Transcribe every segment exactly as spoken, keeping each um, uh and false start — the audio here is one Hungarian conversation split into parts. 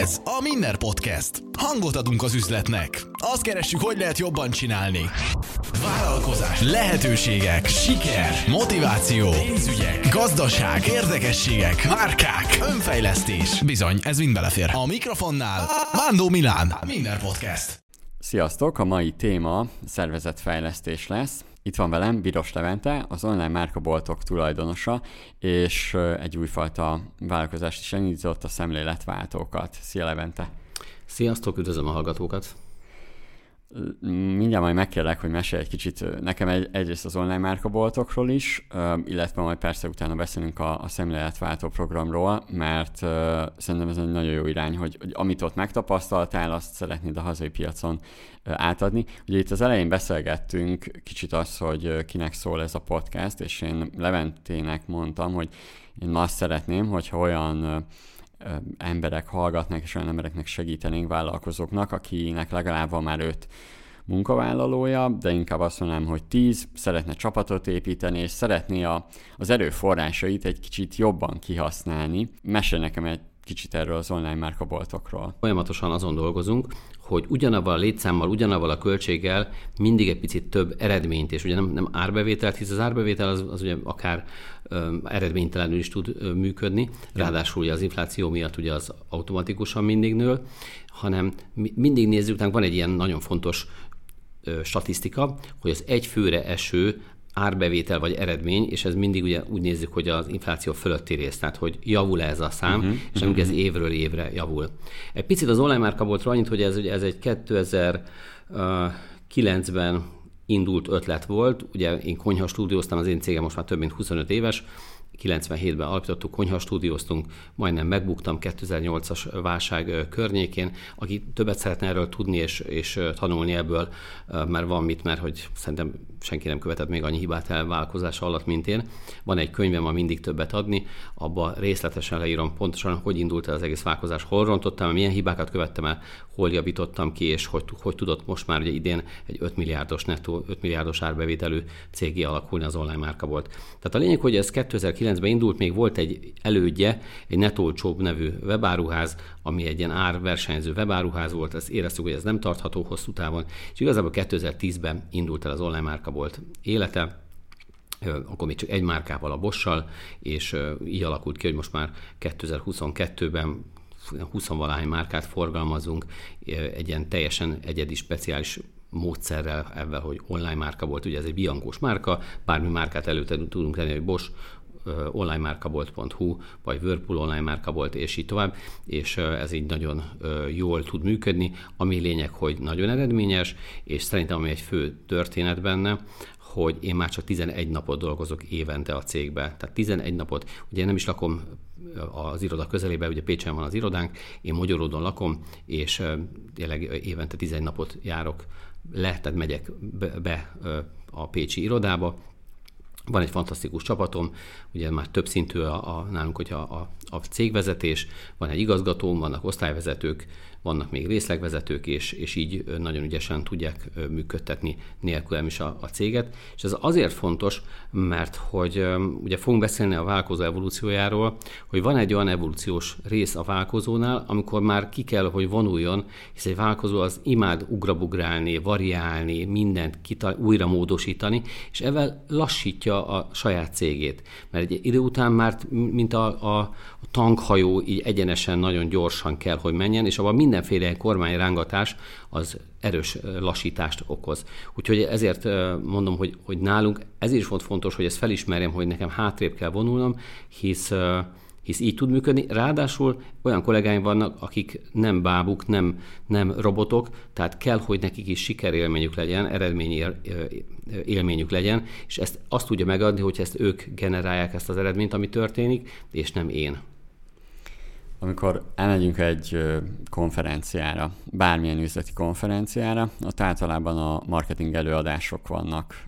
Ez a Minner Podcast. Hangot adunk az üzletnek. Azt keressük, hogy lehet jobban csinálni. Vállalkozás, lehetőségek, siker, motiváció, pénzügyek, gazdaság, érdekességek, márkák, önfejlesztés. Bizony, ez mind belefér. A mikrofonnál Mándó Milán. Minner Podcast. Sziasztok, a mai téma szervezetfejlesztés lesz. Itt van velem Bíros Levente, az online márkaboltok tulajdonosa, és egy újfajta vállalkozást is elindított, a szemléletváltókat. Szia Levente! Sziasztok, üdvözlöm a hallgatókat! Mindjárt majd megkérlek, hogy mesélj egy kicsit nekem egy, egyrészt az online márkaboltokról is, illetve majd persze utána beszélünk a, a szemléletváltó programról, mert szerintem ez egy nagyon jó irány, hogy, hogy amit ott megtapasztaltál, azt szeretnéd a hazai piacon átadni. Ugye itt az elején beszélgettünk kicsit az, hogy kinek szól ez a podcast, és én Leventének mondtam, hogy én azt szeretném, hogyha olyan emberek hallgatnak, és olyan embereknek segítenénk, vállalkozóknak, akinek legalább van már öt munkavállalója, de inkább azt mondanám, hogy tíz, szeretne csapatot építeni, és szeretné a, az erőforrásait egy kicsit jobban kihasználni. Mesélj nekem egy kicsit erről az online márkaboltokról. Folyamatosan azon dolgozunk, hogy ugyanabban a létszámmal, ugyanabban a költséggel mindig egy picit több eredményt, és ugye nem, nem árbevételt, hisz az árbevétel az, az ugye akár ö, eredménytelenül is tud ö, működni, ráadásul ugye az infláció miatt ugye az automatikusan mindig nő, hanem mi, mindig nézzük, van egy ilyen nagyon fontos ö, statisztika, hogy az egy főre eső árbevétel vagy eredmény, és ez mindig ugye úgy nézzük, hogy az infláció fölötti rész, tehát hogy javul ez a szám, uh-huh, és amikor uh-huh. ez évről évre javul. Egy picit az online márkaboltról annyit, hogy ez, ez egy kétezer-kilencben indult ötlet volt, ugye én konyha stúdióztam, az én cégem most már több mint huszonöt éves, kilencvenhétben alapítottuk, konyha stúdióztunk, majdnem megbuktam kétezer-nyolcas válság környékén. Aki többet szeretne erről tudni és, és tanulni ebből, mert van mit, mert hogy szerintem senki nem követett még annyi hibát el vállalkozása alatt, mint én. Van egy könyvem, a Mindig többet adni, abban részletesen leírom pontosan, hogy indult el az egész vállalkozás, hol rontottam, milyen hibákat követtem el, hol javítottam ki, és hogy, hogy tudott most már ugye idén egy öt milliárdos nettó, öt milliárdos árbevételű cégé alakulni az online márkabolt. Tehát a lényeg, hogy ez kétezer-kilencben indult, még volt egy elődje, egy Netolcsó nevű webáruház, ami egy ilyen árversenyző webáruház volt, ezt éreztük, hogy ez nem tartható hosszú távon, és igazából kétezer-tízben indult el az online márkabolt élete, akkor még csak egy márkával, a BOSS-sal, és így alakult ki, hogy most már kétezer-huszonkettőben húsz-valahány márkát forgalmazunk, egy ilyen teljesen egyedi, speciális módszerrel, ebben, hogy online márkabolt, ugye ez egy biankós márka, bármi márkát elő tudunk tenni, hogy BOSS, onlinemarkabolt pont hu, vagy Whirlpool onlinemarkabolt, és így tovább, és ez így nagyon jól tud működni. Ami lényeg, hogy nagyon eredményes, és szerintem ami egy fő történet benne, hogy én már csak tizenegy napot dolgozok évente a cégbe. Tehát tizenegy napot, ugye én nem is lakom az iroda közelébe, ugye Pécsen van az irodánk, én Mogyoródon lakom, és tényleg évente tizenegy napot járok le, tehát megyek be a pécsi irodába. Van egy fantasztikus csapatom, ugye már több szintű a, a, nálunk, hogy a, a, a cégvezetés, van egy igazgatóm, vannak osztályvezetők, vannak még részlegvezetők, és, és így nagyon ügyesen tudják működtetni nélkülem is a, a céget. És ez azért fontos, mert hogy ugye fogunk beszélni a vállalkozó evolúciójáról, hogy van egy olyan evolúciós rész a vállalkozónál, amikor már ki kell, hogy vonuljon, hisz egy vállalkozó az imád ugrabugrálni, variálni, mindent kital- újra módosítani, és ezzel lassítja a saját cégét. Mert egy idő után már, mint a, a tankhajó, így egyenesen nagyon gyorsan kell, hogy menjen, és abban mindenféle kormányrángatás az erős lassítást okoz. Úgyhogy ezért mondom, hogy, hogy nálunk ez is volt fontos, hogy ezt felismerjem, hogy nekem hátrébb kell vonulnom, hisz, hisz így tud működni. Ráadásul olyan kollégáim vannak, akik nem bábuk, nem, nem robotok, tehát kell, hogy nekik is sikerélményük legyen, eredményélményük legyen, és ezt azt tudja megadni, hogy ezt ők generálják, ezt az eredményt, ami történik, és nem én. Amikor elmegyünk egy konferenciára, bármilyen üzleti konferenciára, ott általában a marketing előadások vannak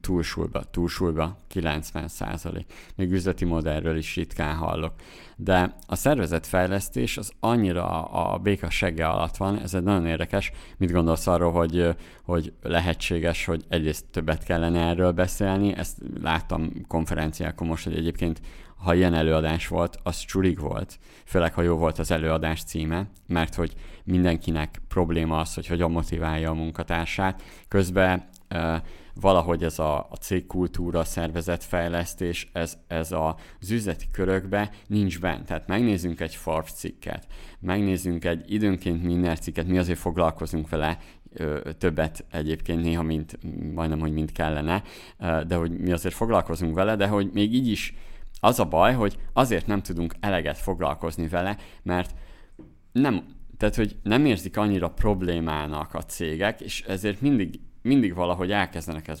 túlsúlyba, túlsúlyba kilencven százalék. Még üzleti modellről is ritkán hallok. De a szervezetfejlesztés az annyira a béka segge alatt van, ez egy nagyon érdekes. Mit gondolsz arról, hogy, hogy lehetséges, hogy egyrészt többet kellene erről beszélni? Ezt láttam konferenciákon most, hogy egyébként ha ilyen előadás volt, az csurig volt, főleg ha jó volt az előadás címe, mert hogy mindenkinek probléma az, hogy hogyan motiválja a munkatársát. Közben eh, valahogy ez a, a cégkultúra, szervezetfejlesztés, ez, ez a, az üzleti körökbe nincs bent. Tehát megnézzünk egy Forbes cikket, megnézzünk egy időnként Minner cikket, mi azért foglalkozunk vele ö, többet egyébként néha, mint, majdnem, hogy mint kellene, de hogy mi azért foglalkozunk vele, de hogy még így is az a baj, hogy azért nem tudunk eleget foglalkozni vele, mert nem, tehát, hogy nem érzik annyira problémának a cégek, és ezért mindig, mindig valahogy elkezdenek ez,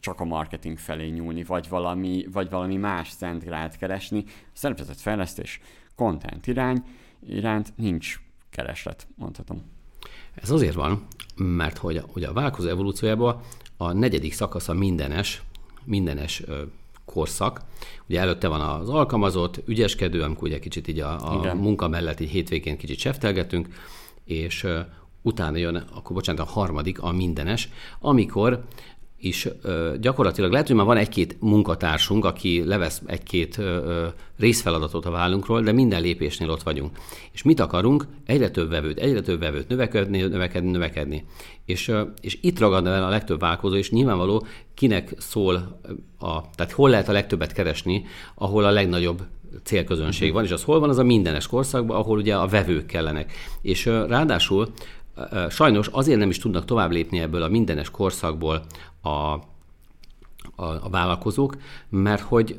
csak a marketing felé nyúlni, vagy valami, vagy valami más centrát keresni. A szervezetfejlesztés content irány, iránt nincs kereslet, mondhatom. Ez azért van, mert hogy a, hogy a vállalkozó evolúciójában a negyedik szakasz a mindenes, mindenes korszak. Ugye előtte van az alkalmazott, ügyeskedő, amikor ugye kicsit így a, a munka mellett így hétvégén kicsit seftelgetünk, és uh, utána jön, akkor bocsánat, a harmadik, a mindenes, amikor is uh, gyakorlatilag lehet, hogy már van egy-két munkatársunk, aki levesz egy-két uh, részfeladatot a vállunkról, de minden lépésnél ott vagyunk. És mit akarunk? Egyre több vevőt, egyre több vevőt, növekedni, növekedni, növekedni. És, uh, és itt ragadna el a legtöbb vállalkozó, és nyilvánvaló, kinek szól, a, tehát hol lehet a legtöbbet keresni, ahol a legnagyobb célközönség van, és az hol van, az a mindenes korszakban, ahol ugye a vevők kellenek. És uh, ráadásul uh, sajnos azért nem is tudnak tovább lépni ebből a mindenes korszakból a, a, a vállalkozók, mert hogy,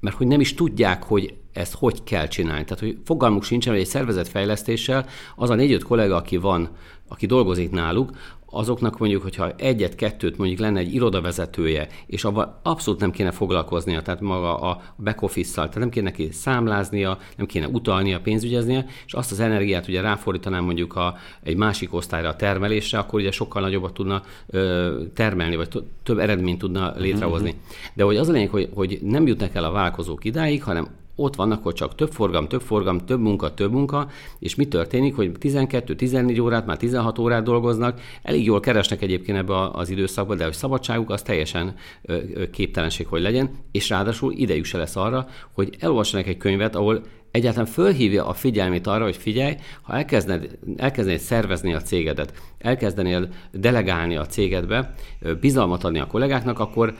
mert hogy nem is tudják, hogy ezt hogy kell csinálni. Tehát, hogy fogalmuk sincsen, hogy egy szervezetfejlesztéssel az a négy-öt kollega, aki van, aki dolgozik náluk, azoknak mondjuk, hogyha egyet-kettőt mondjuk lenne egy irodavezetője, és abban abszolút nem kéne foglalkoznia, tehát maga a back office-szal, tehát nem kéne neki számláznia, nem kéne utalnia, pénzügyeznie, és azt az energiát ugye ráfordítanám mondjuk a, egy másik osztályra, a termelésre, akkor ugye sokkal nagyobbat tudna ö, termelni, vagy t- több eredményt tudna létrehozni. De hogy az a lényeg, hogy, hogy nem jutnak el a vállalkozók idáig, hanem ott vannak, hogy csak több forgalom, több forgalom, több munka, több munka, és mi történik, hogy tizenkettő-tizennégy órát, már tizenhat órát dolgoznak, elég jól keresnek egyébként ebbe az időszakba, de hogy szabadságuk, az teljesen képtelenség, hogy legyen, és ráadásul idejük se lesz arra, hogy elolvassanak egy könyvet, ahol egyáltalán fölhívja a figyelmét arra, hogy figyelj, ha elkezded, elkezdenéd szervezni a cégedet, elkezdenél delegálni a cégedbe, bizalmat adni a kollégáknak, akkor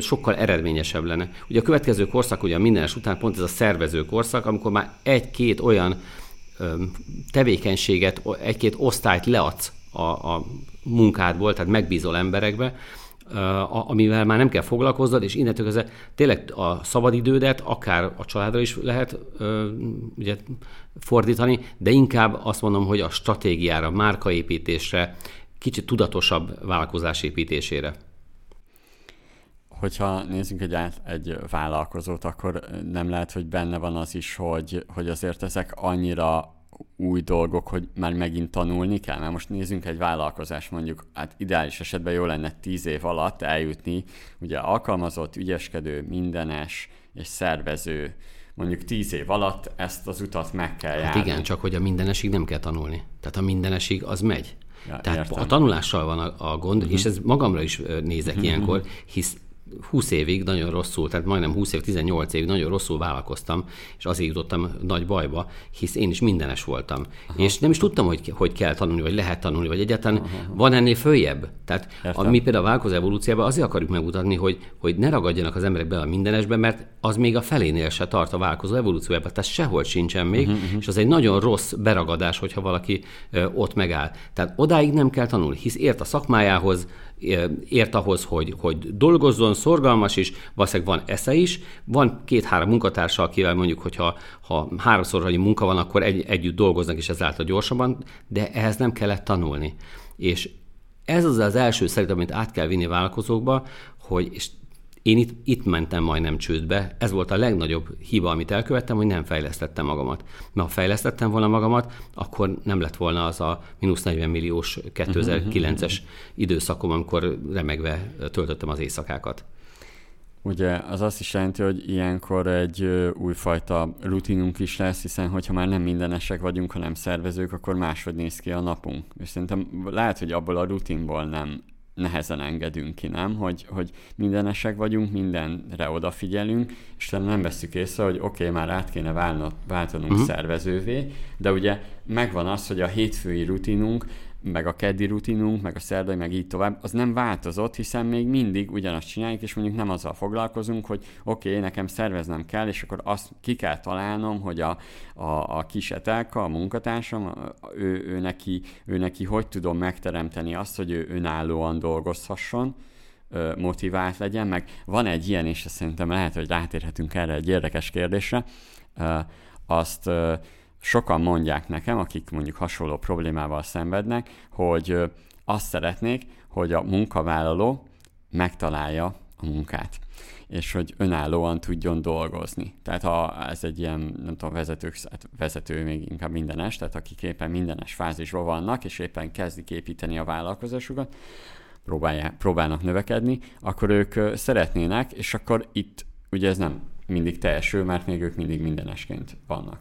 sokkal eredményesebb lenne. Ugye a következő korszak, ugye a mindenes után pont ez a szervező korszak, amikor már egy-két olyan tevékenységet, egy-két osztályt leadsz a, a munkádból, tehát megbízol emberekbe, amivel már nem kell foglalkoznod, és innentől kezdve tényleg a szabadidődet akár a családra is lehet ugye, fordítani, de inkább azt mondom, hogy a stratégiára, márkaépítésre, kicsit tudatosabb vállalkozás építésére. Hogyha nézzünk egy, át, egy vállalkozót, akkor nem lehet, hogy benne van az is, hogy, hogy azért ezek annyira új dolgok, hogy már megint tanulni kell, mert most nézzünk egy vállalkozást, mondjuk, hát ideális esetben jó lenne tíz év alatt eljutni, ugye alkalmazott, ügyeskedő, mindenes és szervező, mondjuk tíz év alatt ezt az utat meg kell járni. Hát igen, csak hogy a mindenesig nem kell tanulni, tehát a mindenesig az megy. Ja, tehát értem. A tanulással van a, a gond, uh-huh. és ez magamra is nézek uh-huh. ilyenkor, hisz húsz évig nagyon rosszul, tehát majdnem húsz év, tizennyolc évig nagyon rosszul vállalkoztam, és azért jutottam nagy bajba, hisz én is mindenes voltam. Aha. És nem is tudtam, hogy, hogy kell tanulni, vagy lehet tanulni, vagy egyáltalán aha, aha. van ennél följebb. Tehát a, mi például a vállalkozó evolúciában azért akarjuk megmutatni, hogy, hogy ne ragadjanak az emberek be a mindenesbe, mert az még a felénél se tart a vállalkozó evolúciójában, tehát sehol sincsen még, uh-huh, uh-huh. és az egy nagyon rossz beragadás, hogyha valaki ö, ott megáll. Tehát odáig nem kell tanulni, hisz ért a szakmájához, ért ahhoz, hogy, hogy dolgozzon, szorgalmas is, valószínűleg van esze is, van két-három munkatársa, akivel mondjuk, hogyha ha háromszor annyi munka van, akkor egy, együtt dolgoznak, és ezáltal gyorsabban, de ehhez nem kellett tanulni. És ez az az első szerintem, amit át kell vinni vállalkozókba, hogy és Én itt, itt mentem majdnem csődbe. Ez volt a legnagyobb hiba, amit elkövettem, hogy nem fejlesztettem magamat. Mert ha fejlesztettem volna magamat, akkor nem lett volna az a mínusz negyven milliós kétezer-kilences időszakom, amikor remegve töltöttem az éjszakákat. Ugye az azt is jelenti, hogy ilyenkor egy újfajta rutinunk is lesz, hiszen hogyha már nem mindenesek vagyunk, hanem szervezők, akkor máshogy néz ki a napunk. És szerintem lehet, hogy abból a rutinból nem nehezen engedünk ki, nem? Hogy, hogy mindenesek vagyunk, mindenre odafigyelünk, és nem veszük észre, hogy oké, okay, már át kéne válnod, váltanunk uh-huh. szervezővé, de ugye megvan az, hogy a hétfői rutinunk, meg a keddi rutinunk, meg a szerdai, meg így tovább, az nem változott, hiszen még mindig ugyanazt csináljuk, és mondjuk nem azzal foglalkozunk, hogy oké, okay, nekem szerveznem kell, és akkor azt ki kell találnom, hogy a, a, a kis Etelka, a munkatársam, ő, ő, neki, ő neki hogy tudom megteremteni azt, hogy ő önállóan dolgozhasson, motivált legyen, meg van egy ilyen, és szerintem lehet, hogy rátérhetünk erre egy érdekes kérdésre, azt... Sokan mondják nekem, akik mondjuk hasonló problémával szenvednek, hogy azt szeretnék, hogy a munkavállaló megtalálja a munkát, és hogy önállóan tudjon dolgozni. Tehát ha ez egy ilyen, nem tudom, vezetők, vezető még inkább mindenes, tehát akik éppen mindenes fázisban vannak, és éppen kezdik építeni a vállalkozásukat, próbálják, próbálnak növekedni, akkor ők szeretnének, és akkor itt ugye ez nem mindig teljesül, mert még ők mindig mindenesként vannak.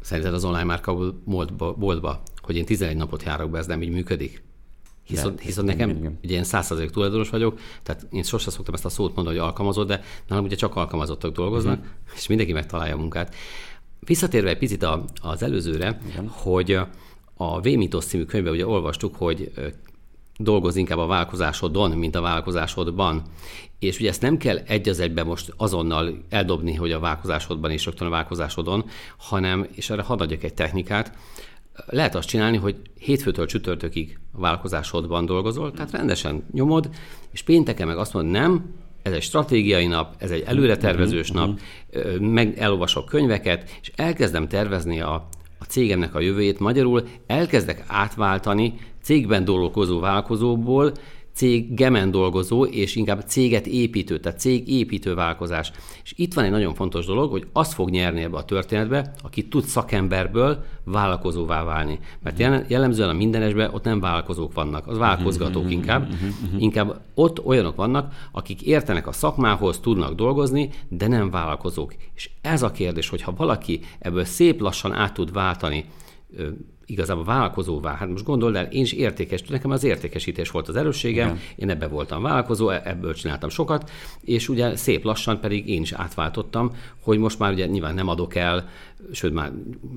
Szerinted az online márkaboltba, hogy én tizenegy napot járok be, ez nem így működik? Hiszont, hiszont nekem, ugye én száz százalék tulajdonos vagyok, tehát én sosem szoktam ezt a szót mondani, hogy alkalmazott, de nálam ugye csak alkalmazottak dolgoznak, uh-huh. és mindenki megtalálja a munkát. Visszatérve egy picit a, az előzőre, igen. hogy a V-mitosz című könyvben ugye olvastuk, hogy dolgozz inkább a vállalkozásodon, mint a vállalkozásodban. És ugye ezt nem kell egy az egyben most azonnal eldobni, hogy a vállalkozásodban és rögtön a vállalkozásodon, hanem, és erre hadd adjak egy technikát, lehet azt csinálni, hogy hétfőtől csütörtökig a vállalkozásodban dolgozol, tehát rendesen nyomod, és pénteken meg azt mondod, nem, ez egy stratégiai nap, ez egy előretervezős nap, meg elolvasok könyveket, és elkezdem tervezni a a cégemnek a jövőjét, magyarul elkezdek átváltani cégben dolgozó vállalkozóból cégemen dolgozó, és inkább céget építő, tehát cégépítő vállalkozás. És itt van egy nagyon fontos dolog, hogy azt fog nyerni ebbe a történetbe, aki tud szakemberből vállalkozóvá válni. Mert jellemzően a mindenesben ott nem vállalkozók vannak, az vállalkozgatók inkább. Inkább ott olyanok vannak, akik értenek a szakmához, tudnak dolgozni, de nem vállalkozók. És ez a kérdés, hogyha valaki ebből szép lassan át tud váltani, igazából vállalkozóvá. Hát most gondold el, én is értékes, nekem az értékesítés volt az erősségem, igen. én ebben voltam vállalkozó, ebből csináltam sokat, és ugye szép lassan pedig én is átváltottam, hogy most már ugye nyilván nem adok el, sőt már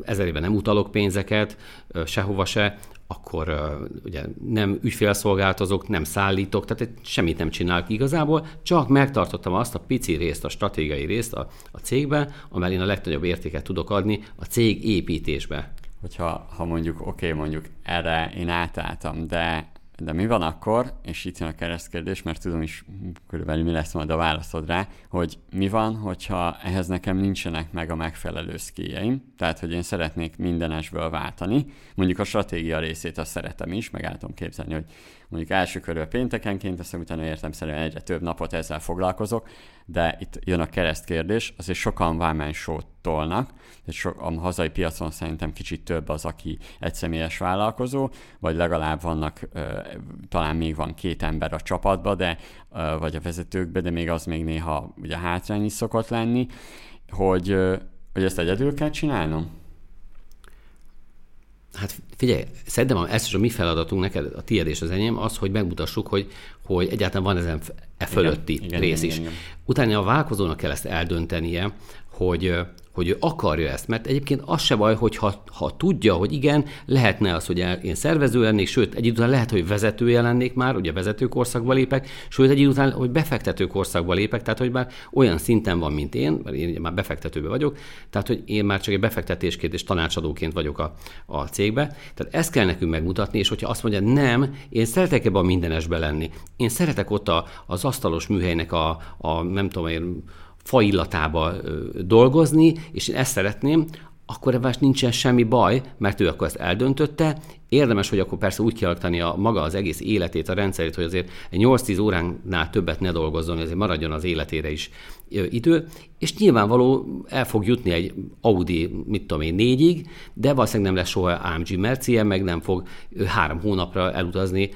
ezer éve nem utalok pénzeket, sehova se, akkor ugye nem ügyfélszolgáltozók, nem szállítok, tehát semmit nem csinálok igazából, csak megtartottam azt a pici részt, a stratégiai részt a, a cégben, amely én a legnagyobb értéket tudok adni a cég építésbe. Hogyha ha mondjuk, oké, okay, mondjuk erre én átálltam, de, de mi van akkor, és itt jön a keresztkérdés, mert tudom is körülbelül mi lesz majd a válaszod rá, hogy mi van, hogyha ehhez nekem nincsenek meg a megfelelő skilljeim, tehát hogy én szeretnék mindenesből váltani, mondjuk a stratégia részét azt szeretem is, meg el tudom képzelni, hogy mondjuk első körül péntekenként, aztán utána értelemszerűen egyre több napot ezzel foglalkozok, de itt jön a keresztkérdés, azért sokan vámánysót tolnak, és a hazai piacon szerintem kicsit több az, aki egyszemélyes vállalkozó, vagy legalább vannak, talán még van két ember a csapatba, de, vagy a vezetőkbe, de még az még néha ugye hátrány is szokott lenni, hogy, hogy ezt egyedül kell csinálnom? Hát figyelj, szerintem a mi feladatunk neked, a tiéd és az enyém az, hogy megmutassuk, hogy, hogy egyáltalán van ezen e fölötti igen, rész igen, is. Igen, igen. Utána a vállalkozónak kell ezt eldöntenie, hogy, hogy ő akarja ezt, mert egyébként az se baj, hogy ha, ha tudja, hogy igen, lehetne az, hogy én szervező lennék, sőt, egy idő után lehet, hogy vezetője lennék már, ugye vezetőkorszakba lépek, sőt, egy idő után, hogy befektetőkorszakba lépek, tehát, hogy már olyan szinten van, mint én, mert én ugye már befektetőben vagyok, tehát, hogy én már csak egy befektetésként és tanácsadóként vagyok a, a cégbe, tehát ezt kell nekünk megmutatni, és hogyha azt mondja, nem, én szeretek ebben a mindenesben lenni, én szeretek ott a, az asztalos műhelynek a, a nem tudom én, faillatába dolgozni, és én ezt szeretném, akkor ebben nincsen semmi baj, mert ő akkor ezt eldöntötte. Érdemes, hogy akkor persze úgy kialakítani a maga az egész életét, a rendszerét, hogy azért nyolc-tíz óránál többet ne dolgozzon, azért maradjon az életére is idő, és nyilvánvaló el fog jutni egy Audi, mit tudom én, négyig, de valószínűleg nem lesz soha á em gé Merci-e, meg nem fog három hónapra elutazni,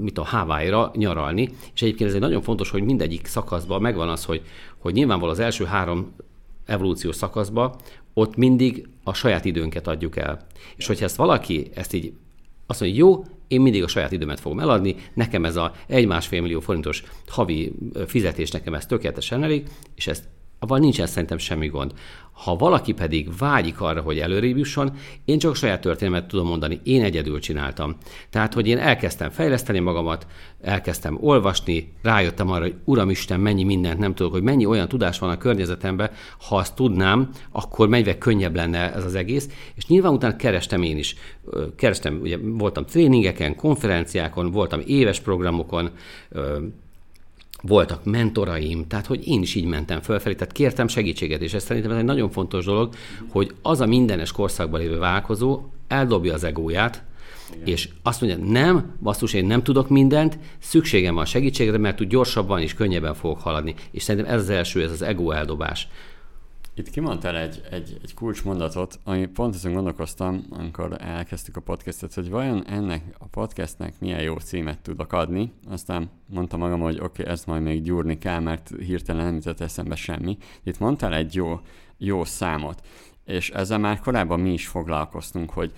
mit a Hawaii-ra nyaralni. És egyébként ez egy nagyon fontos, hogy mindegyik szakaszban megvan az, hogy, hogy nyilvánvaló az első három evolúciós szakaszban ott mindig a saját időnket adjuk el. És hogyha ezt valaki ezt így azt mondja, jó, én mindig a saját időmet fogom eladni, nekem ez a egy-másfél millió forintos havi fizetés, nekem ez tökéletesen elég, és ezt abban nincsen szerintem semmi gond. Ha valaki pedig vágyik arra, hogy előrébb jusson, én csak a saját történetet tudom mondani, én egyedül csináltam. Tehát, hogy én elkezdtem fejleszteni magamat, elkezdtem olvasni, rájöttem arra, hogy uramisten, mennyi mindent nem tudok, hogy mennyi olyan tudás van a környezetemben, ha azt tudnám, akkor mennyivel könnyebb lenne ez az egész, és nyilván utána kerestem én is. Kerestem, ugye voltam tréningeken, konferenciákon, voltam éves programokon, voltak mentoraim, tehát hogy én is így mentem fölfelé, tehát kértem segítséget, és ez szerintem ez egy nagyon fontos dolog, hogy az a mindenes korszakban lévő vállalkozó eldobja az egóját, igen, és azt mondja, nem, basszus, én nem tudok mindent, szükségem van segítségre, mert úgy gyorsabban és könnyebben fogok haladni. És szerintem ez az első, ez az egó eldobás. Itt kimondtál egy, egy, egy kulcsmondatot, ami pont azon gondolkoztam, amikor elkezdtük a podcastet, hogy vajon ennek a podcastnek milyen jó címet tudok adni. Aztán mondtam magam, hogy oké, okay, ezt majd még gyúrni kell, mert hirtelen nem jutott eszembe semmi. Itt mondtál egy jó, jó számot, és ezzel már korábban mi is foglalkoztunk, hogy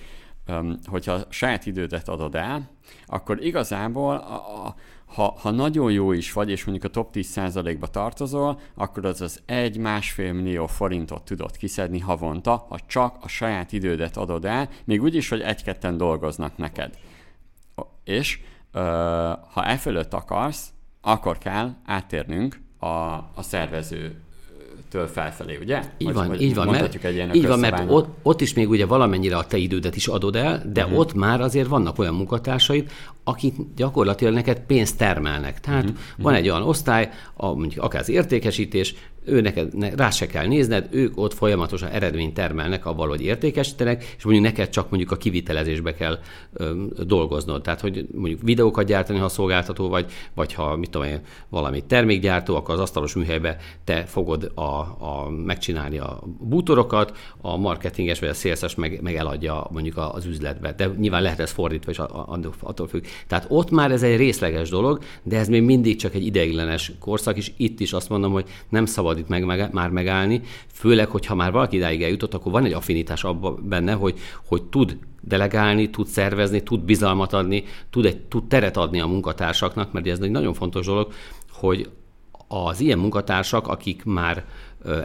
um, hogyha saját idődet adod el, akkor igazából a, a Ha, ha nagyon jó is vagy, és mondjuk a top tíz százalékba tartozol, akkor az az egy-másfél millió forintot tudod kiszedni havonta, ha csak a saját idődet adod el, még úgyis, hogy egy-ketten dolgoznak neked. És ö, ha e fölött akarsz, akkor kell áttérnünk a, a szervező től felfelé, ugye? Így van, vagy így van, mert, így van, mert ott, ott is még ugye valamennyire a te idődet is adod el, de uh-huh. ott már azért vannak olyan munkatársaid, akik gyakorlatilag neked pénzt termelnek. Tehát uh-huh. van egy olyan osztály, a, mondjuk akár az értékesítés, ő neked, ne, rá se kell nézned, ők ott folyamatosan eredményt termelnek avval, hogy értékesítenek, és mondjuk neked csak mondjuk a kivitelezésbe kell ö, dolgoznod. Tehát, hogy mondjuk videókat gyártani, ha szolgáltató vagy, vagy ha mit tudom én, valami termékgyártó, akkor az asztalos műhelybe te fogod a, a, megcsinálni a bútorokat, a marketinges vagy a szélszes meg, meg eladja mondjuk az üzletbe. De nyilván lehet ez fordítva, és attól függ. Tehát ott már ez egy részleges dolog, de ez még mindig csak egy ideiglenes korszak, és itt is azt mondom, hogy nem szabad itt meg, meg, már megállni, főleg, hogyha már valaki idáig eljutott, akkor van egy affinitás abban benne, hogy, hogy tud delegálni, tud szervezni, tud bizalmat adni, tud, egy, tud teret adni a munkatársaknak, mert ez egy nagyon fontos dolog, hogy az ilyen munkatársak, akik már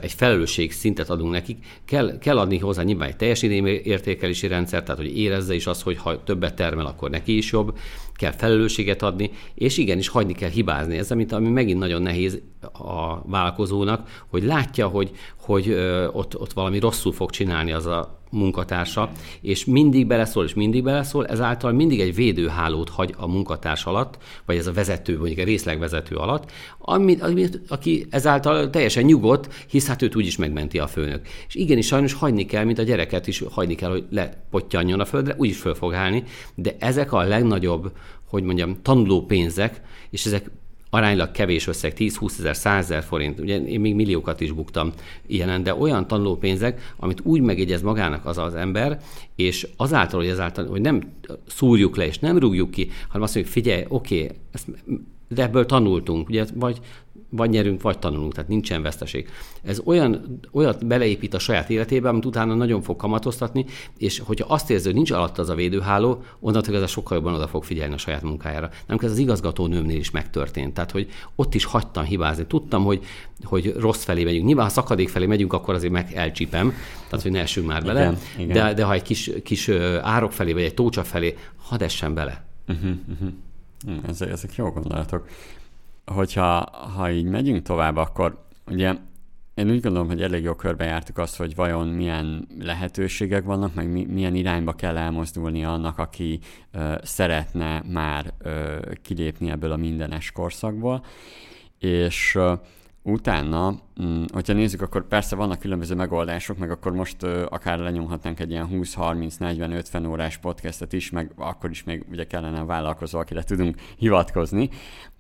egy felelősség szintet adunk nekik, kell, kell adni hozzá nyilván egy teljes értékelési rendszer, tehát hogy érezze is azt, hogy ha többet termel, akkor neki is jobb, kell felelősséget adni, és igenis hagyni kell hibázni. Ez, ami megint nagyon nehéz a vállalkozónak, hogy látja, hogy, hogy ott, ott valami rosszul fog csinálni az a munkatársa, és mindig beleszól, és mindig beleszól, ezáltal mindig egy védőhálót hagy a munkatárs alatt, vagy ez a vezető, mondjuk a részlegvezető alatt, amit, amit, aki ezáltal teljesen nyugodt, hisz hát őt úgyis megmenti a főnök. És igenis sajnos hagyni kell, mint a gyereket is hagyni kell, hogy lepottyanjon a földre, úgyis föl fog állni, de ezek a legnagyobb, hogy mondjam, tanuló pénzek, és ezek aránylag kevés összeg, tíz-húszezer, százezer forint, ugye én még milliókat is buktam ilyenen, de olyan tanulópénzek, amit úgy megjegyez magának az az ember, és azáltal, hogy, ezáltal, hogy nem szúrjuk le, és nem rúgjuk ki, hanem azt mondjuk, figyelj, oké, okay, ezt, de ebből tanultunk, ugye, vagy, vagy nyerünk, vagy tanulunk, tehát nincsen veszteség. Ez olyan, olyat beleépít a saját életébe, amit utána nagyon fog kamatoztatni, és hogyha azt érző, hogy nincs alatta az a védőháló, onnantól ez sokkal jobban oda fog figyelni a saját munkájára. Nem, ez az igazgatónőmnél is megtörtént, tehát hogy ott is hagytam hibázni. Tudtam, hogy, hogy rossz felé megyünk. Nyilván, ha szakadék felé megyünk, akkor azért meg elcsípem, tehát hogy ne essünk már bele, igen, igen. De, de ha egy kis, kis árok felé, vagy egy tócsa felé, hadd essen bele. Uh-huh, uh-huh. Ezek, ezek jó gondolatok. Hogyha ha így megyünk tovább, akkor ugye én úgy gondolom, hogy elég jó körbe jártuk azt, hogy vajon milyen lehetőségek vannak, meg mi, milyen irányba kell elmozdulni annak, aki ö, szeretne már ö, kilépni ebből a mindenes korszakból. És ö, Utána, hogyha nézzük, akkor persze vannak különböző megoldások, meg akkor most akár lenyomhatnánk egy ilyen húsz, harminc, negyven, ötven órás podcastet is, meg akkor is még ugye kellene a vállalkozó, akire tudunk hivatkozni.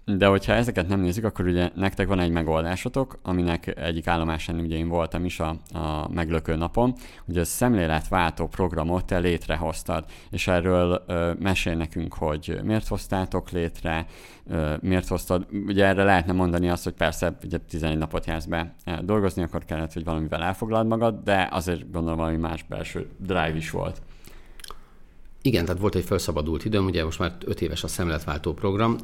De hogyha ezeket nem nézzük, akkor ugye nektek van egy megoldásotok, aminek egyik állomásán ugye én voltam is a, a meglökő napon, ugye a szemléletváltó programot te létrehoztad, és erről ö, mesél nekünk, hogy miért hoztátok létre, ö, miért hoztad, ugye erre lehetne mondani azt, hogy persze ugye tizenegy napot jársz be dolgozni, akkor kellett, hogy valamivel elfoglald magad, de azért gondolom valami más belső drive is volt. Igen, tehát volt egy felszabadult időm, ugye most már öt éves a szemléletváltó program,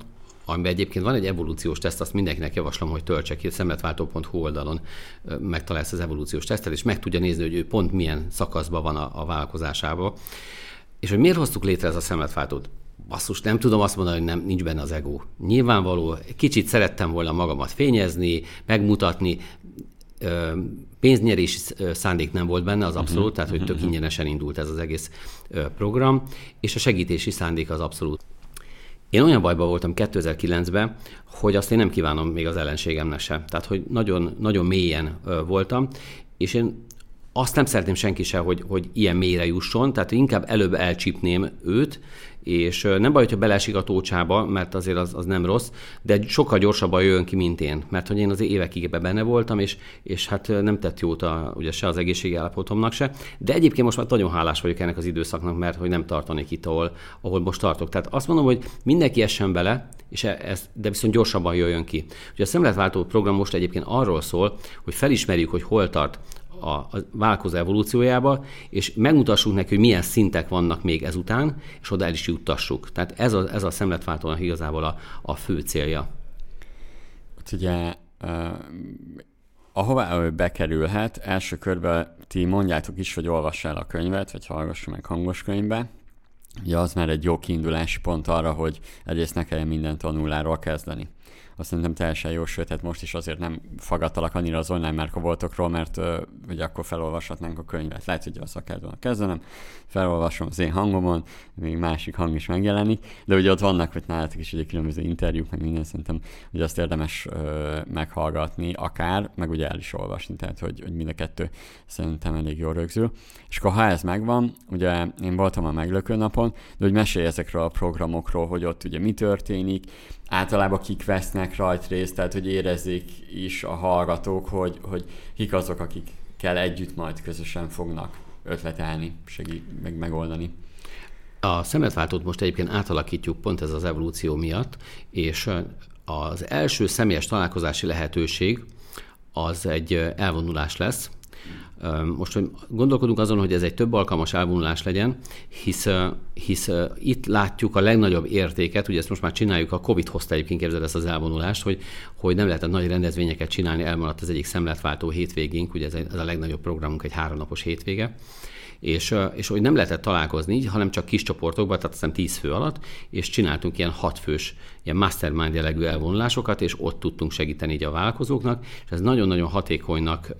amiben egyébként van egy evolúciós teszt, azt mindenkinek javaslom, hogy töltse ki, szemléletváltó pont hu oldalon megtalálsz az evolúciós tesztet, és meg tudja nézni, hogy ő pont milyen szakaszban van a, a vállalkozásában. És hogy miért hoztuk létre ez a szemléletváltót? Basszus, nem tudom azt mondani, hogy nem, nincs benne az ego. Nyilvánvaló, kicsit szerettem volna magamat fényezni, megmutatni, pénznyerési szándék nem volt benne, az abszolút, tehát hogy tök ingyenesen indult ez az egész program, és a segítési szándék az abszolút. Én olyan bajban voltam kétezer-kilencben, hogy azt én nem kívánom még az ellenségemnek se. Tehát, hogy nagyon, nagyon mélyen voltam, és én azt nem szeretném senki se, hogy, hogy ilyen mélyre jusson, tehát inkább előbb elcsípném őt, és nem baj, hogyha beleesik a tócsába, mert azért az, az nem rossz, de sokkal gyorsabban jön ki, mint én, mert hogy én az évekig benne voltam, és, és hát nem tett jót a, ugye se az egészségi állapotomnak se, de egyébként most már nagyon hálás vagyok ennek az időszaknak, mert hogy nem tartanék itt, ahol, ahol most tartok. Tehát azt mondom, hogy mindenki essen bele, és ez, de viszont gyorsabban jöjjön ki. Ugye a szemléletváltó program most egyébként arról szól, hogy felismerjük, hogy hol tart a vállalkozó evolúciójába, és megmutassuk neki, hogy milyen szintek vannak még ezután, és oda el is juttassuk. Tehát ez a, ez a szemléletváltónak igazából a, a fő célja. Ugye, uh, ahová ő bekerülhet, első körben ti mondjátok is, hogy olvass el a könyvet, vagy hallgass meg hangos könyvbe. Ugye az már egy jó kiindulási pont arra, hogy egyrészt ne kelljen mindent a nulláról kezdeni. Azt szerintem teljesen jó, sőt, hát most is azért nem fogadtalak annyira az online márkaboltokról, mert uh, ugye akkor felolvashatnánk a könyvet. Lehet, hogy az akár van a kezdenem, felolvasom az én hangomon, még másik hang is megjelenik, de ugye ott vannak, hogy nálatok is ugye különböző interjúk, meg minden, szerintem ugye azt érdemes uh, meghallgatni akár, meg ugye el is olvasni, tehát hogy, hogy mind a kettő szerintem elég jól rögzül. És akkor ha ez megvan, ugye én voltam a meglökő napon, de hogy mesélj ezekről a programokról, hogy ott ugye mi történik, általában kik vesznek rajt részt, tehát hogy érezzék is a hallgatók, hogy, hogy kik azok, akikkel együtt majd közösen fognak ötletelni, segít meg megoldani. A szemléletváltót most egyébként átalakítjuk pont ez az evolúció miatt, és az első személyes találkozási lehetőség az egy elvonulás lesz. Most, hogy gondolkodunk azon, hogy ez egy több alkalmas elvonulás legyen, hisz, hisz itt látjuk a legnagyobb értéket, ugye ezt most már csináljuk, a Covid hozta egyébként, képzeld ezt az elvonulást, hogy, hogy nem lehetett nagy rendezvényeket csinálni, elmaradt az egyik szemléletváltó hétvégénk, ugye ez, egy, ez a legnagyobb programunk, egy háromnapos hétvége, és, és hogy nem lehetett találkozni, hanem csak kis csoportokban, tehát aztán tíz fő alatt, és csináltunk ilyen hatfős, ilyen mastermind jellegű elvonulásokat, és ott tudtunk segíteni így a vállalkozóknak, és ez nagyon-nagyon hatékonynak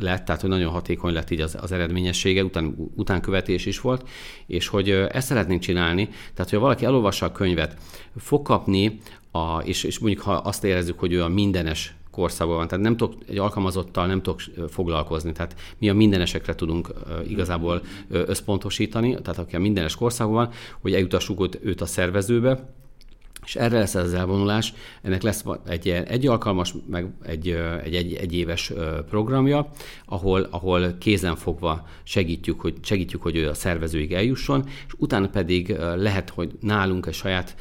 lett, tehát hogy nagyon hatékony lett így az, az eredményessége, után, utánkövetés is volt, és hogy ezt szeretnénk csinálni, tehát hogyha valaki elolvassa a könyvet, fog kapni, a, és, és mondjuk ha azt érezzük, hogy ő a mindenes korszakban van, tehát nem tudok, egy alkalmazottal nem tudok foglalkozni, tehát mi a mindenesekre tudunk igazából összpontosítani, tehát aki a mindenes korszakban van, hogy eljutassuk őt a szervezőbe, és erre lesz az elvonulás, ennek lesz egy, egy alkalmas, meg egy, egy, egy, egy éves programja, ahol, ahol kézenfogva segítjük, hogy, segítjük, hogy ő a szervezőig eljusson, és utána pedig lehet, hogy nálunk egy saját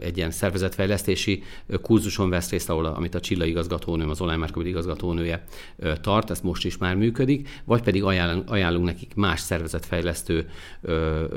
egy ilyen szervezetfejlesztési kurzuson vesz részt, ahol, amit a Csilla igazgatónőm, az online márkabolt igazgatónője tart, ez most is már működik, vagy pedig ajánlunk, ajánlunk nekik más szervezetfejlesztő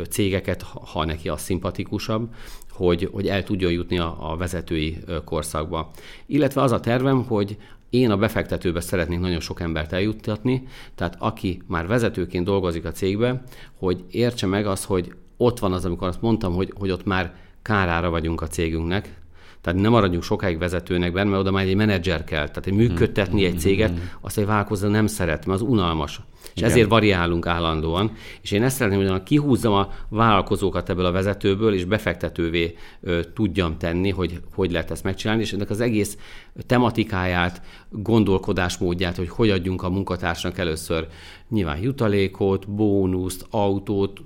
cégeket, ha neki az szimpatikusabb, Hogy, hogy el tudjon jutni a, a vezetői korszakba. Illetve az a tervem, hogy én a befektetőbe szeretnék nagyon sok embert eljuttatni, tehát aki már vezetőként dolgozik a cégbe, hogy értse meg azt, hogy ott van az, amikor azt mondtam, hogy, hogy ott már kárára vagyunk a cégünknek, Tehát nem maradjunk sokáig vezetőnek benne, mert oda már egy menedzser kell. Tehát egy működtetni egy céget, azt egy vállalkozó nem szeret, mert az unalmas. És igen, ezért variálunk állandóan. És én ezt szeretném, hogy kihúzzam a vállalkozókat ebből a vezetőből, és befektetővé ö, tudjam tenni, hogy hogy lehet ezt megcsinálni. És ennek az egész tematikáját, gondolkodásmódját, hogy hogy adjunk a munkatársnak először nyilván jutalékot, bónuszt, autót,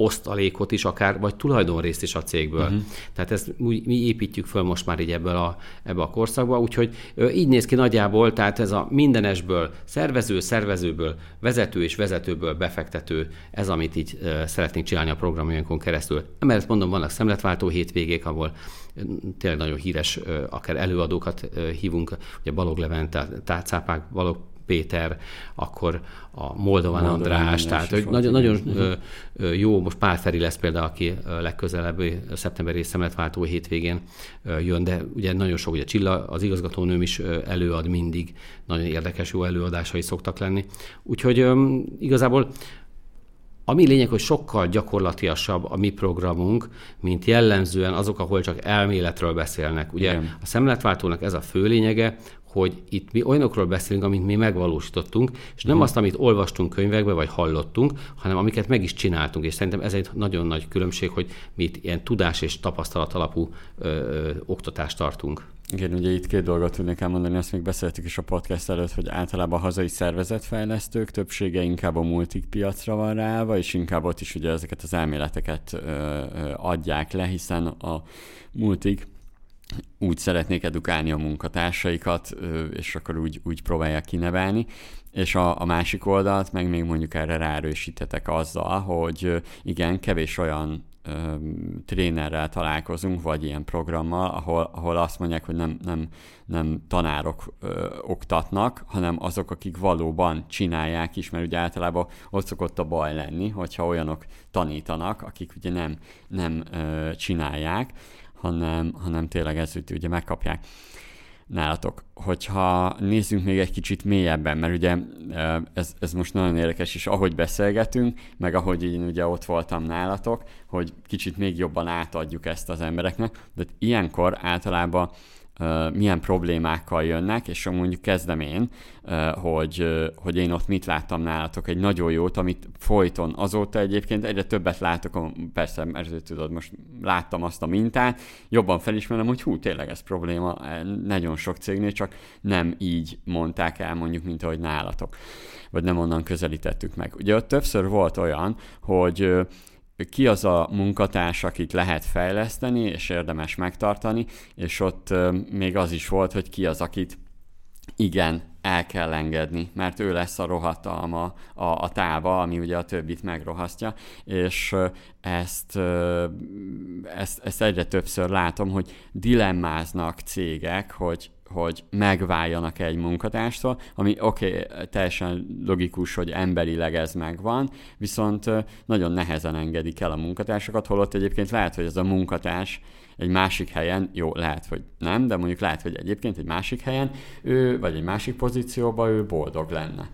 osztalékot is akár, vagy tulajdonrészt is a cégből. Uh-huh. Tehát ezt mi, mi építjük föl most már így ebből a, ebbe a korszakba, úgyhogy így néz ki nagyjából, tehát ez a mindenesből szervező, szervezőből vezető és vezetőből befektető, ez amit így szeretnénk csinálni a programjainkon keresztül. Emellett mondom, vannak szemletváltó hétvégék, ahol tényleg nagyon híres, akár előadókat hívunk, ugye Balog Levente, tárcápák, Balog Péter, akkor a Moldován András, tehát hogy nagyon, nagyon jó, most Pár Feri lesz például, aki legközelebbi szeptemberi szemletváltó hétvégén jön, de ugye nagyon sok, ugye Csilla, az igazgatónőm is előad mindig, nagyon érdekes, jó előadásai szoktak lenni. Úgyhogy igazából a mi lényeg, hogy sokkal gyakorlatiasabb a mi programunk, mint jellemzően azok, ahol csak elméletről beszélnek. Ugye igen, a szemletváltónak ez a fő lényege, hogy itt mi olyanokról beszélünk, amit mi megvalósítottunk, és nem mm. azt, amit olvastunk könyvekbe, vagy hallottunk, hanem amiket meg is csináltunk, és szerintem ez egy nagyon nagy különbség, hogy mi itt ilyen tudás és tapasztalat alapú ö, ö, oktatást tartunk. Igen, ugye itt két dolgot tudnék elmondani, azt még beszéltük is a podcast előtt, hogy általában a hazai szervezetfejlesztők többsége inkább a multik piacra van ráva, és inkább ott is ugye ezeket az elméleteket ö, ö, adják le, hiszen a multik úgy szeretnék edukálni a munkatársaikat, és akkor úgy, úgy próbálják kinevelni, és a, a másik oldalt meg még mondjuk erre ráerősítetek azzal, hogy igen, kevés olyan ö, trénerrel találkozunk, vagy ilyen programmal, ahol, ahol azt mondják, hogy nem, nem, nem tanárok ö, oktatnak, hanem azok, akik valóban csinálják is, mert ugye általában ott szokott a baj lenni, hogyha olyanok tanítanak, akik ugye nem, nem ö, csinálják, hanem, hanem tényleg ezütű, ugye megkapják nálatok. Hogyha nézzünk még egy kicsit mélyebben, mert ugye ez, ez most nagyon érdekes is, ahogy beszélgetünk, meg ahogy én ugye ott voltam nálatok, hogy kicsit még jobban átadjuk ezt az embereknek, de ilyenkor általában milyen problémákkal jönnek, és mondjuk kezdem én, hogy, hogy én ott mit láttam nálatok, egy nagyon jót, amit folyton azóta egyébként egyre többet látok, persze, mert tudod, most láttam azt a mintát, jobban felismerem, hogy hú, tényleg ez probléma, nagyon sok cégnél csak nem így mondták el, mondjuk, mint ahogy nálatok, vagy nem onnan közelítettük meg. Ugye ott többször volt olyan, hogy ki az a munkatárs, akit lehet fejleszteni, és érdemes megtartani, és ott még az is volt, hogy ki az, akit igen, el kell engedni, mert ő lesz a rohatalma, a, a táva, ami ugye a többit megrohasztja, és ezt, ezt, ezt egyre többször látom, hogy dilemmáznak cégek, hogy hogy megváljanak egy munkatárstól, ami oké, okay, teljesen logikus, hogy emberileg ez megvan, viszont nagyon nehezen engedik el a munkatársakat, holott egyébként lehet, hogy ez a munkatárs egy másik helyen, jó, lehet, hogy nem, de mondjuk lehet, hogy egyébként egy másik helyen ő, vagy egy másik pozícióban ő boldog lenne.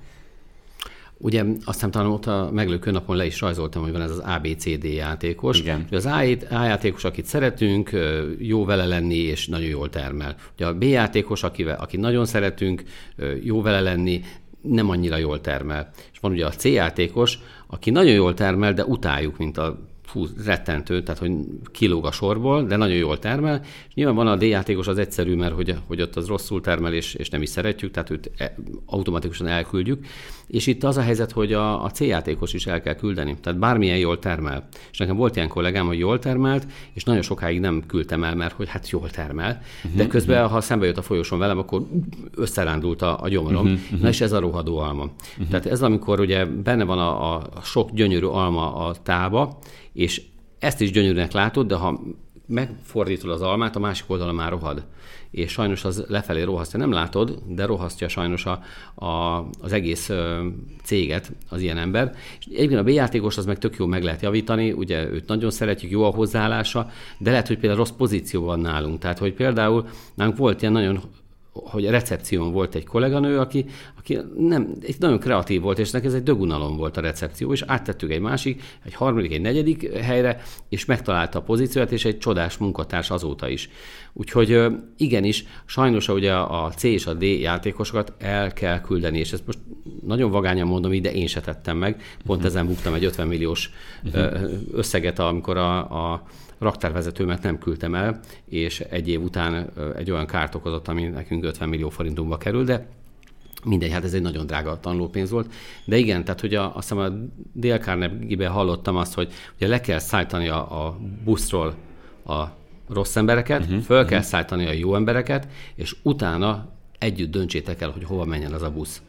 Ugye aztán talán ott a meglökő napon le is rajzoltam, hogy van ez az á bé cé dé játékos. Igen. Az A játékos, akit szeretünk, jó vele lenni, és nagyon jól termel. Ugye a B játékos, akivel, akit nagyon szeretünk, jó vele lenni, nem annyira jól termel. És van ugye a C játékos, aki nagyon jól termel, de utáljuk, mint a fú, rettentő, tehát hogy kilóg a sorból, de nagyon jól termel. És nyilván van a D-játékos, az egyszerű, mert hogy, hogy ott az rosszul termel, és, és nem is szeretjük, tehát őt automatikusan elküldjük. És itt az a helyzet, hogy a, a C-játékos is el kell küldeni, tehát bármilyen jól termel. És nekem volt ilyen kollégám, hogy jól termelt, és nagyon sokáig nem küldtem el, mert hogy hát jól termel, uh-huh, de közben, uh-huh. ha szembe jött a folyosón velem, akkor összerándult a, a gyomrom, uh-huh, uh-huh. na és ez a rohadó alma. Uh-huh. Tehát ez, amikor ugye benne van a, a sok gyönyörű alma a tába, és ezt is gyönyörűnek látod, de ha megfordítod az almát, a másik oldalon már rohad. És sajnos az lefelé rohasztja, nem látod, de rohasztja sajnos a, a, az egész ö, céget az ilyen ember. És egyébként a B-játékos az meg tök jó meg lehet javítani, ugye őt nagyon szeretjük, jó a hozzáállása, de lehet, hogy például rossz pozícióban nálunk. Tehát, hogy például nálunk volt ilyen nagyon hogy a recepción volt egy kolléganő, aki, aki nem, nagyon kreatív volt, és neki ez egy dögunalom volt a recepció, és áttettük egy másik, egy harmadik, egy negyedik helyre, és megtalálta a pozíciót, és egy csodás munkatárs azóta is. Úgyhogy igenis, sajnos ugye a C és a D játékosokat el kell küldeni, és ezt most nagyon vagányan mondom így, de én se tettem meg. Pont uh-huh. ezen buktam egy ötven milliós uh-huh. összeget, amikor a, a raktárvezetőmet nem küldtem el, és egy év után egy olyan kárt okozott, ami nekünk ötven millió forintunkba kerül, de mindegy, hát ez egy nagyon drága tanulópénz volt. De igen, tehát hogy a, azt hiszem a Dale Carnegie-ben hallottam azt, hogy ugye le kell szállítani a, a buszról a rossz embereket, uh-huh, föl uh-huh. kell szállítani a jó embereket, és utána együtt döntsétek el, hogy hova menjen az a busz.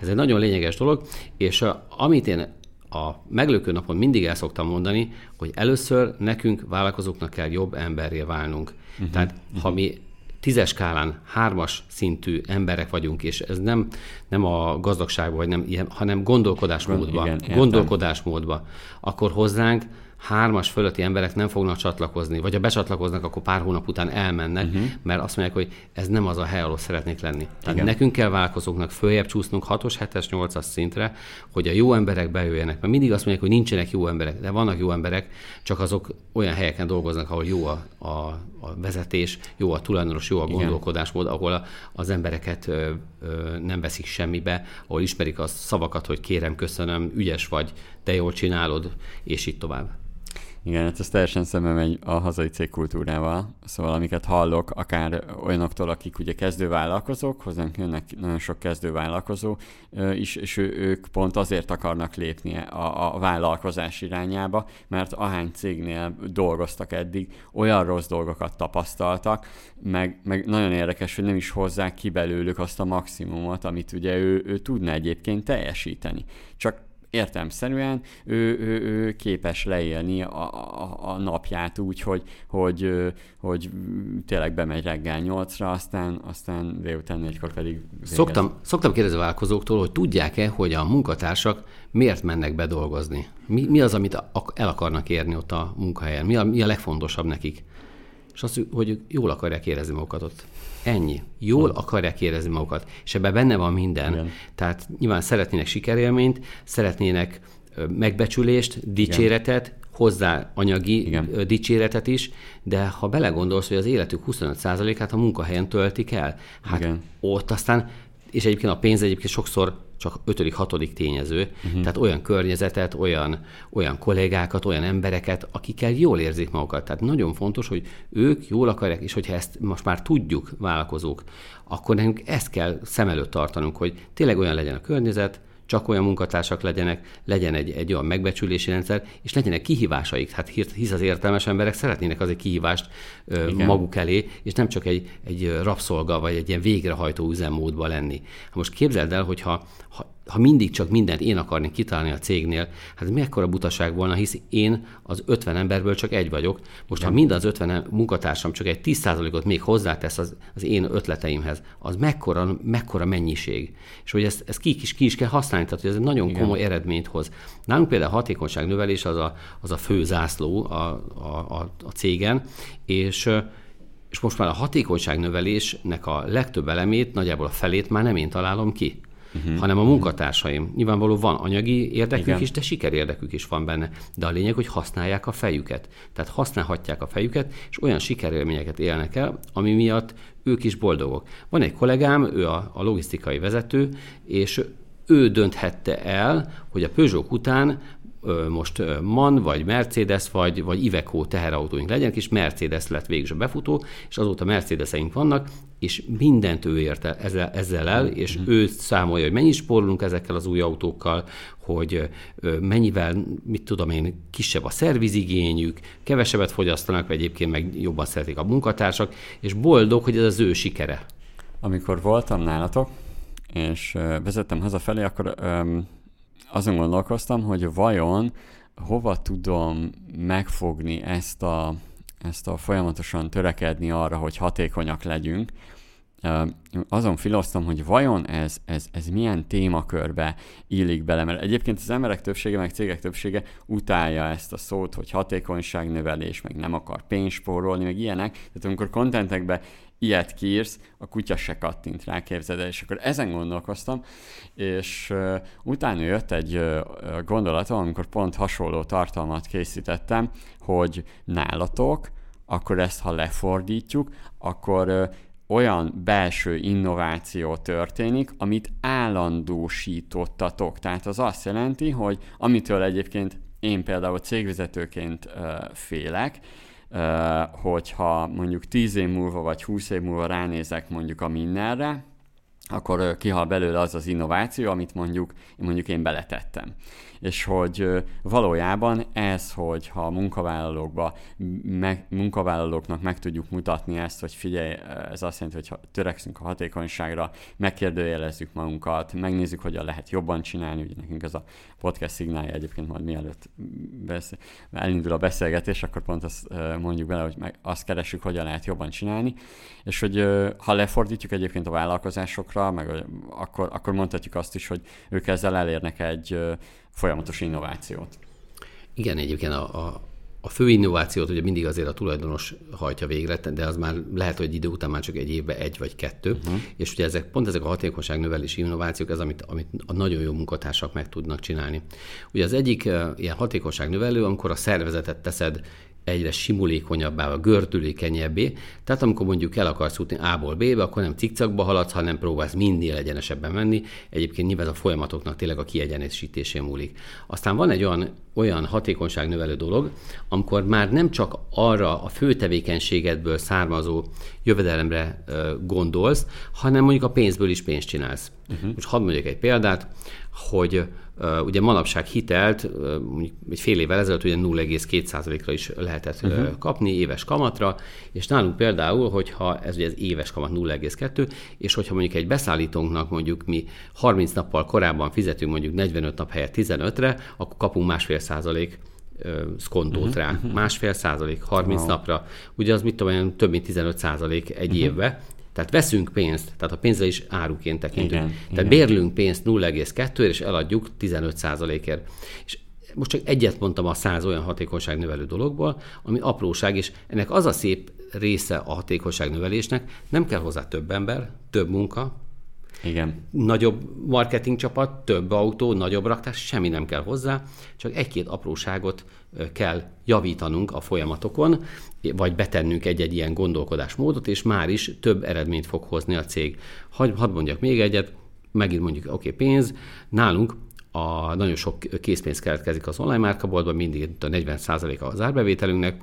Ez egy nagyon lényeges dolog, és a, amit én a meglökő napon mindig el szoktam mondani, hogy először nekünk vállalkozóknak kell jobb emberré válnunk. Uh-huh, tehát uh-huh. ha mi tízes skálán hármas szintű emberek vagyunk, és ez nem, nem a gazdagságban, vagy nem ilyen, hanem gondolkodásmódban, igen, gondolkodásmódban, akkor hozzánk hármas fölötti emberek nem fognak csatlakozni, vagy ha becsatlakoznak, akkor pár hónap után elmennek, uh-huh. mert azt mondják, hogy ez nem az a hely, ahol szeretnék lenni. Tehát igen. nekünk kell vállalkozóknak följebb csúsznunk hatos, hetes, nyolcas szintre, hogy a jó emberek bejöjjenek. Mert mindig azt mondják, hogy nincsenek jó emberek, de vannak jó emberek, csak azok olyan helyeken dolgoznak, ahol jó a, a, a vezetés, jó a tulajdonos, jó a gondolkodásmód, ahol a, az embereket ö, ö, nem veszik semmibe, ahol ismerik a szavakat, hogy kérem, köszönöm, ügyes vagy, te jól csinálod, és így tovább. Igen, hát ez teljesen szembe megy a hazai cégkultúrával, szóval amiket hallok, akár olyanoktól, akik ugye kezdővállalkozók, hozzánk jönnek nagyon sok kezdővállalkozó is, és ők pont azért akarnak lépni a, a vállalkozás irányába, mert ahány cégnél dolgoztak eddig, olyan rossz dolgokat tapasztaltak, meg, meg nagyon érdekes, hogy nem is hozzák ki belőlük azt a maximumot, amit ugye ő, ő tudna egyébként teljesíteni. Csak értelemszerűen ő, ő, ő képes leélni a, a, a napját úgy, hogy, hogy, hogy tényleg bemegy reggel nyolcra, aztán, aztán délután négykor pedig végez. Szoktam, szoktam kérdezni a vállalkozóktól, hogy tudják-e, hogy a munkatársak miért mennek be dolgozni? Mi, mi az, amit el akarnak érni ott a munkahelyen? Mi a, mi a legfontosabb nekik? És azt, hogy jól akarják érezni magukat ott. Ennyi. Jól akarják érezni magukat. És ebben benne van minden. Igen. Tehát nyilván szeretnének sikerélményt, szeretnének megbecsülést, dicséretet, igen. hozzá anyagi igen. dicséretet is, de ha belegondolsz, hogy az életük huszonöt százalékát a munkahelyen töltik el, hát igen. ott aztán, és egyébként a pénz egyébként sokszor csak ötödik-hatodik tényező, uh-huh. tehát olyan környezetet, olyan, olyan kollégákat, olyan embereket, akikkel jól érzik magukat. Tehát nagyon fontos, hogy ők jól akarják, és hogyha ezt most már tudjuk, vállalkozók, akkor nekünk ezt kell szem előtt tartanunk, hogy tényleg olyan legyen a környezet, csak olyan munkatársak legyenek, legyen egy, egy olyan megbecsülési rendszer, és legyenek kihívásaik. Hát hisz az értelmes emberek szeretnének azért kihívást ö, maguk elé, és nem csak egy, egy rabszolga, vagy egy ilyen végrehajtó üzemmódba lenni. Hát most képzeld el, hogy ha, ha, ha mindig csak mindent én akarnék kitalálni a cégnél, hát mekkora butaság volna, hisz én az ötven emberből csak egy vagyok. Most igen. ha mind az ötven munkatársam csak egy tíz százalékot még hozzátesz az, az én ötleteimhez, az mekkora, mekkora mennyiség. És hogy ezt, ezt ki, is, ki is kell használni, tehát, hogy ez egy nagyon igen. komoly eredményt hoz. Nálunk például a hatékonyságnövelés az a, az a fő zászló a, a, a, a cégen, és, és most már a hatékonyságnövelésnek a legtöbb elemét, nagyjából a felét már nem én találom ki, uh-huh. hanem a munkatársaim. Nyilvánvalóan van anyagi érdekük igen. is, de sikerérdekük is van benne. De a lényeg, hogy használják a fejüket. Tehát használhatják a fejüket, és olyan sikerélményeket élnek el, ami miatt ők is boldogok. Van egy kollégám, ő a, a logisztikai vezető, és ő dönthette el, hogy a Peugeot után most MAN, vagy Mercedes, vagy, vagy Iveco teherautóink legyenek, és Mercedes lett végül a befutó, és azóta Mercedeseink vannak, és mindent ő érte ezzel, ezzel el, és mm-hmm. ő számolja, hogy mennyit spórolunk ezekkel az új autókkal, hogy mennyivel, mit tudom én, kisebb a szervizigényük, kevesebbet fogyasztanak, vagy egyébként meg jobban szeretik a munkatársak, és boldog, hogy ez az ő sikere. Amikor voltam nálatok, és vezettem hazafelé, akkor öm, azon gondolkoztam, hogy vajon hova tudom megfogni ezt a, ezt a folyamatosan törekedni arra, hogy hatékonyak legyünk. Öm, azon filoztam, hogy vajon ez, ez, ez milyen témakörbe illik bele, mert egyébként az emberek többsége, meg cégek többsége utálja ezt a szót, hogy hatékonyságnövelés, meg nem akar pénzspórolni, meg ilyenek. Tehát amikor kontentekbe ilyet kiírsz, a kutya se kattint rá, képzeld el, és akkor ezen gondolkoztam, és uh, utána jött egy uh, gondolatom, amikor pont hasonló tartalmat készítettem, hogy nálatok, akkor ezt ha lefordítjuk, akkor uh, olyan belső innováció történik, amit állandósítottatok. Tehát az azt jelenti, hogy amitől egyébként én például cégvezetőként uh, félek, Uh, hogyha mondjuk tíz év múlva vagy húsz év múlva ránézek mondjuk a Minnerre, akkor uh, kihal belőle az az innováció, amit mondjuk, mondjuk én beletettem. És hogy uh, valójában ez, hogyha a munkavállalókba, meg, munkavállalóknak meg tudjuk mutatni ezt, hogy figyelj, ez azt jelenti, hogy törekszünk a hatékonyságra, megkérdőjelezzük magunkat, megnézzük, hogyan lehet jobban csinálni, ugye nekünk ez a podcast szignálja egyébként, majd mielőtt beszél, elindul a beszélgetés, akkor pont azt uh, mondjuk bele, hogy meg azt keresünk, hogyan lehet jobban csinálni, és hogy uh, ha lefordítjuk egyébként a vállalkozásokra, meg, uh, akkor, akkor mondhatjuk azt is, hogy ők ezzel elérnek egy uh, folyamatos innovációt. Igen, egyébként a, a, a fő innovációt ugye mindig azért a tulajdonos hajtja végre, de az már lehet, hogy idő után már csak egy évben egy vagy kettő, uh-huh. és ugye ezek, pont ezek a hatékonyságnövelési innovációk, ez amit, amit a nagyon jó munkatársak meg tudnak csinálni. Ugye az egyik uh, ilyen hatékonyságnövelő, amikor a szervezetet teszed egyre simulékonyabbá, vagy gördülékenyebbé. Tehát amikor mondjuk el akarsz jutni A-ból B-be, akkor nem cikcakba haladsz, hanem próbálsz minél egyenesebben menni. Egyébként nyilván a folyamatoknak tényleg a kiegyenesítésén múlik. Aztán van egy olyan, olyan hatékonyságnövelő dolog, amikor már nem csak arra a fő tevékenységedből származó jövedelemre gondolsz, hanem mondjuk a pénzből is pénzt csinálsz. Uh-huh. Most hadd mondjak egy példát, hogy Uh, ugye manapság hitelt, uh, egy fél évvel ezelőtt ugye nulla egész két százalékra is lehetett uh-huh. uh, kapni éves kamatra, és nálunk például, hogyha ez ugye az éves kamat nulla egész kettő, és hogyha mondjuk egy beszállítónknak mondjuk mi harminc nappal korábban fizetünk mondjuk negyvenöt nap helyett tizenötre, akkor kapunk másfél százalék uh, szkontót uh-huh. rá. Másfél százalék harminc wow. napra. Ugye az mit tudom én, több mint tizenöt százalék egy uh-huh. évbe. Tehát veszünk pénzt, tehát a pénzre is áruként tekintünk. Igen, tehát igen. Bérlünk pénzt nulla egész kettőért, és eladjuk tizenöt százalékért. És most csak egyet mondtam a száz olyan hatékonyságnövelő dologból, ami apróság, és ennek az a szép része a hatékonyságnövelésnek, nem kell hozzá több ember, több munka, igen. nagyobb marketingcsapat, több autó, nagyobb raktár, semmi nem kell hozzá, csak egy-két apróságot kell javítanunk a folyamatokon, vagy betennünk egy-egy ilyen gondolkodásmódot, és már is több eredményt fog hozni a cég. Hadd mondjak még egyet, megint mondjuk, oké, okay, pénz, nálunk a, nagyon sok készpénz keletkezik az online márkaboltban, mindig a negyven százaléka az árbevételünknek,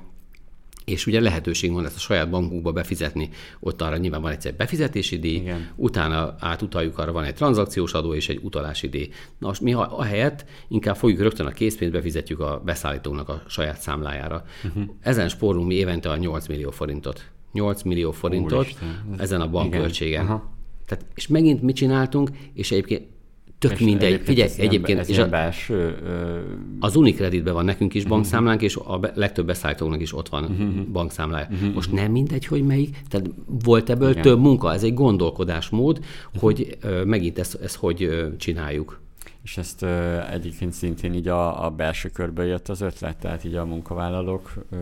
és ugye lehetőség van ezt a saját bankunkba befizetni, ott arra nyilván van egyszer befizetési díj, igen. utána átutaljuk, arra van egy tranzakciós adó és egy utalási díj. Na most mi ahelyett inkább fogjuk rögtön a készpénzt, befizetjük a beszállítónak a saját számlájára. Uh-huh. Ezen spórunk mi évente a nyolc millió forintot. nyolc millió forintot Úristen. Ezen a bankköltségen. Tehát, és megint mit csináltunk, és egyébként tök és mindegy. Egyébként Figyelj, egyébként és a, belső, ö... az Unicreditben van nekünk is bankszámlánk, uh-huh. és a be, legtöbb beszállítóknak is ott van uh-huh. bankszámlája. Uh-huh. Most nem mindegy, hogy melyik, tehát volt ebből igen. több munka, ez egy gondolkodásmód, uh-huh. hogy ö, megint ezt, ezt hogy ö, csináljuk. És ezt ö, egyébként szintén így a, a belső körből jött az ötlet, tehát így a munkavállalók... Ö...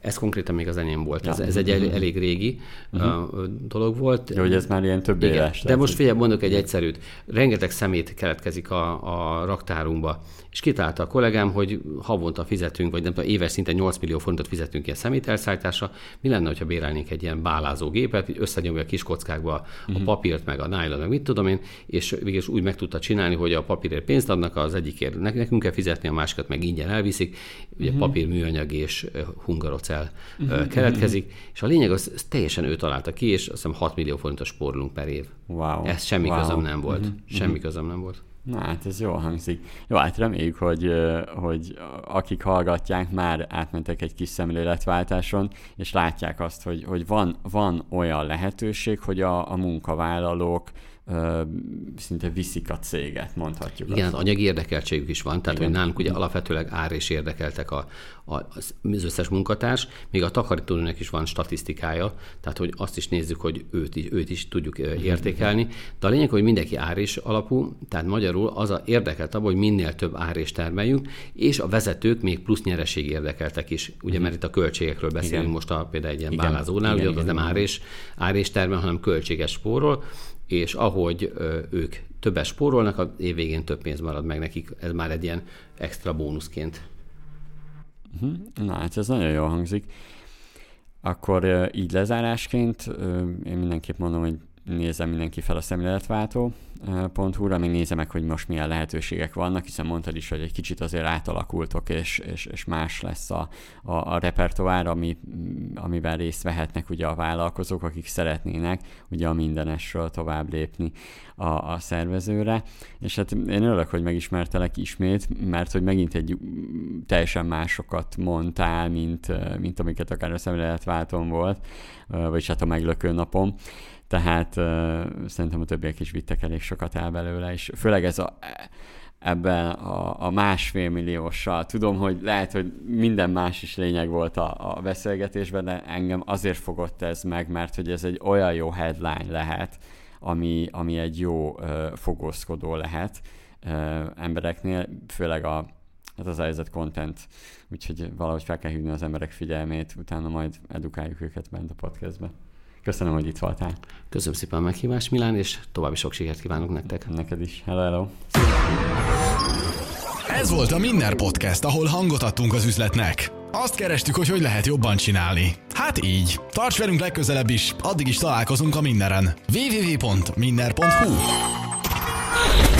Ez konkrétan még az enyém volt. Ja. Ez, ez egy elég, elég régi uh-huh. dolog volt. Jó, hogy ez már ilyen több éves. Igen, de most figyelj, mondok egy egyszerűt. Rengeteg szemét keletkezik a, a raktárunkba, és kitálta a kollégám, hogy havonta fizetünk, vagy nem tudom, éves szinten nyolc millió forintot fizetünk ilyen szemételszállításra. Mi lenne, hogyha bérelnénk egy ilyen bálázó gépet, összenyomja a kis kockákba uh-huh. a papírt, meg a nájlon, meg mit tudom én, és végül úgy meg tudta csinálni, hogy a papírért pénzt adnak, az egyikért nekünk kell fizetni, a másikat meg ingyen elviszik. Ugye uh-huh. papír, műanyag és hungarocell Uh-huh, keletkezik, uh-huh. és a lényeg az, az teljesen ő találta ki, és azt hiszem hat millió forintot spórolunk per év. Wow. Ez semmi wow. közöm nem volt. Uh-huh, semmi uh-huh. közöm nem volt. Na hát ez jól hangzik. Jó, hát reméljük, hogy, hogy akik hallgatják, már átmentek egy kis szemléletváltáson, és látják azt, hogy, hogy van, van olyan lehetőség, hogy a, a munkavállalók ö, szinte viszik a céget, mondhatjuk. Igen, az anyagi érdekeltségük is van, tehát hogy nálunk ugye alapvetőleg ár és érdekeltek a, a, az összes munkatárs, még a takarítónőnek is van statisztikája, tehát hogy azt is nézzük, hogy őt is, őt is tudjuk értékelni, de a lényeg, hogy mindenki ár és alapú, tehát magyarul az a érdekelt abban, hogy minél több ár és termeljünk, és a vezetők még plusz nyereség érdekeltek is, ugye mert itt a költségekről beszélünk, igen. most a, például egy ilyen bálázónál, ugye az nem ár és, ár és termel, hanem költséges spórol, és ahogy ők többet spórolnak, az év végén több pénz marad meg nekik, ez már egy ilyen extra bónuszként. Na hát ez nagyon jól hangzik. Akkor így lezárásként én mindenképp mondom, hogy nézem mindenki fel a szemléletváltó pont hu-ra, még nézem meg, hogy most milyen lehetőségek vannak, hiszen mondtad is, hogy egy kicsit azért átalakultok, és, és, és más lesz a, a, a repertoár, ami, amiben részt vehetnek ugye a vállalkozók, akik szeretnének ugye a mindenesről tovább lépni a, a szervezőre. És hát én örülök, hogy megismertelek ismét, mert hogy megint egy teljesen másokat mondtál, mint, mint amiket akár a szemléletváltón volt, vagyis hát a meglökő napom. Tehát uh, szerintem a többiek is vittek elég sokat el belőle, és főleg ez a, ebben a, a másfél millióssal. Tudom, hogy lehet, hogy minden más is lényeg volt a, a beszélgetésben, de engem azért fogott ez meg, mert hogy ez egy olyan jó headline lehet, ami, ami egy jó uh, fogózkodó lehet uh, embereknél, főleg a hát az helyzet content, úgyhogy valahogy fel kell hívni az emberek figyelmét, utána majd edukáljuk őket bent a podcastben. Köszönöm, hogy itt voltál. Köszönöm szépen a meghívást, Milán, és további sok sikert kívánok nektek. Neked is. Hello, hello. Ez volt a Minner Podcast, ahol hangot adtunk az üzletnek. Azt kerestük, hogy hogy lehet jobban csinálni. Hát így. Tarts velünk legközelebb is, addig is találkozunk a Minneren. double-u double-u double-u pont minner pont hu